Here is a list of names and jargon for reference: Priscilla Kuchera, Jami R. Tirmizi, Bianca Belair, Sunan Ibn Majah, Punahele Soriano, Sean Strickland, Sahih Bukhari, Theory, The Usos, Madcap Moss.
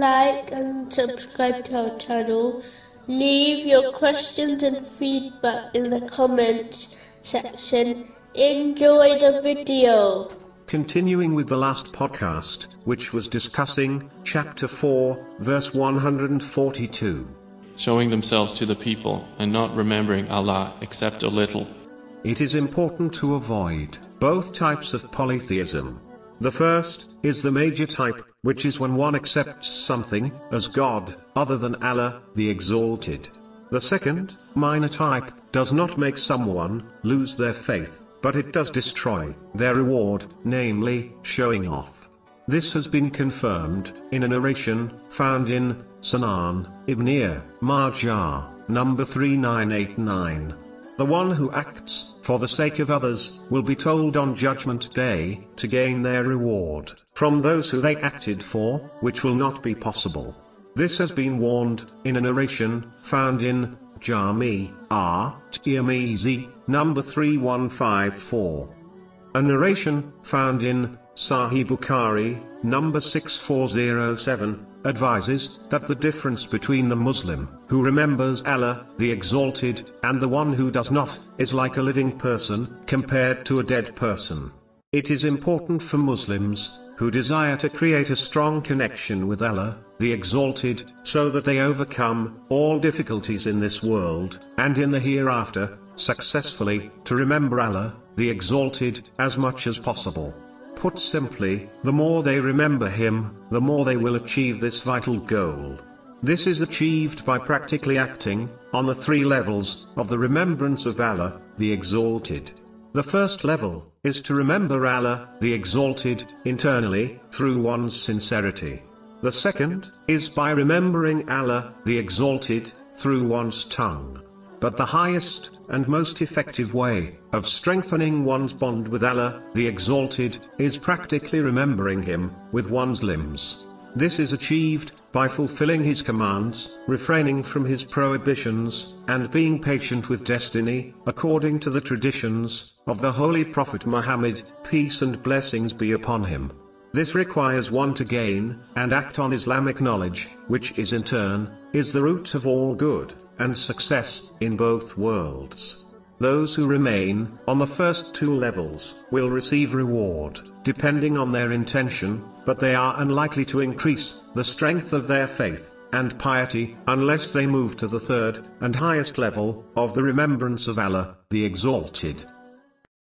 like and subscribe to our channel. Leave your questions and feedback in the comments section. Enjoy the video. Continuing with the last podcast, which was discussing chapter 4, verse 142. Showing themselves to the people and not remembering Allah except a little. It is important to avoid both types of polytheism. The first is the major type, which is when one accepts something as God, other than Allah, the Exalted. The second, minor type, does not make someone lose their faith, but it does destroy their reward, namely, showing off. This has been confirmed in a narration found in Sunan Ibn Majah, number 3989. The one who acts for the sake of others will be told on Judgment Day to gain their reward from those who they acted for, which will not be possible. This has been warned in a narration found in Jami R. Tirmizi, number 3154. A narration found in Sahih Bukhari, number 6407, advises that the difference between the Muslim who remembers Allah, the Exalted, and the one who does not, is like a living person compared to a dead person. It is important for Muslims who desire to create a strong connection with Allah, the Exalted, so that they overcome all difficulties in this world and in the hereafter successfully, to remember Allah, the Exalted, as much as possible. Put simply, the more they remember Him, the more they will achieve this vital goal. This is achieved by practically acting on the three levels of the remembrance of Allah, the Exalted. The first level is to remember Allah, the Exalted, internally, through one's sincerity. The second is by remembering Allah, the Exalted, through one's tongue. But the highest and most effective way of strengthening one's bond with Allah, the Exalted, is practically remembering Him with one's limbs. This is achieved by fulfilling His commands, refraining from His prohibitions, and being patient with destiny, according to the traditions of the Holy Prophet Muhammad, peace and blessings be upon him. This requires one to gain and act on Islamic knowledge, which is in turn is the root of all good and success in both worlds. Those who remain on the first two levels will receive reward, depending on their intention, but they are unlikely to increase the strength of their faith and piety unless they move to the third and highest level of the remembrance of Allah, the Exalted.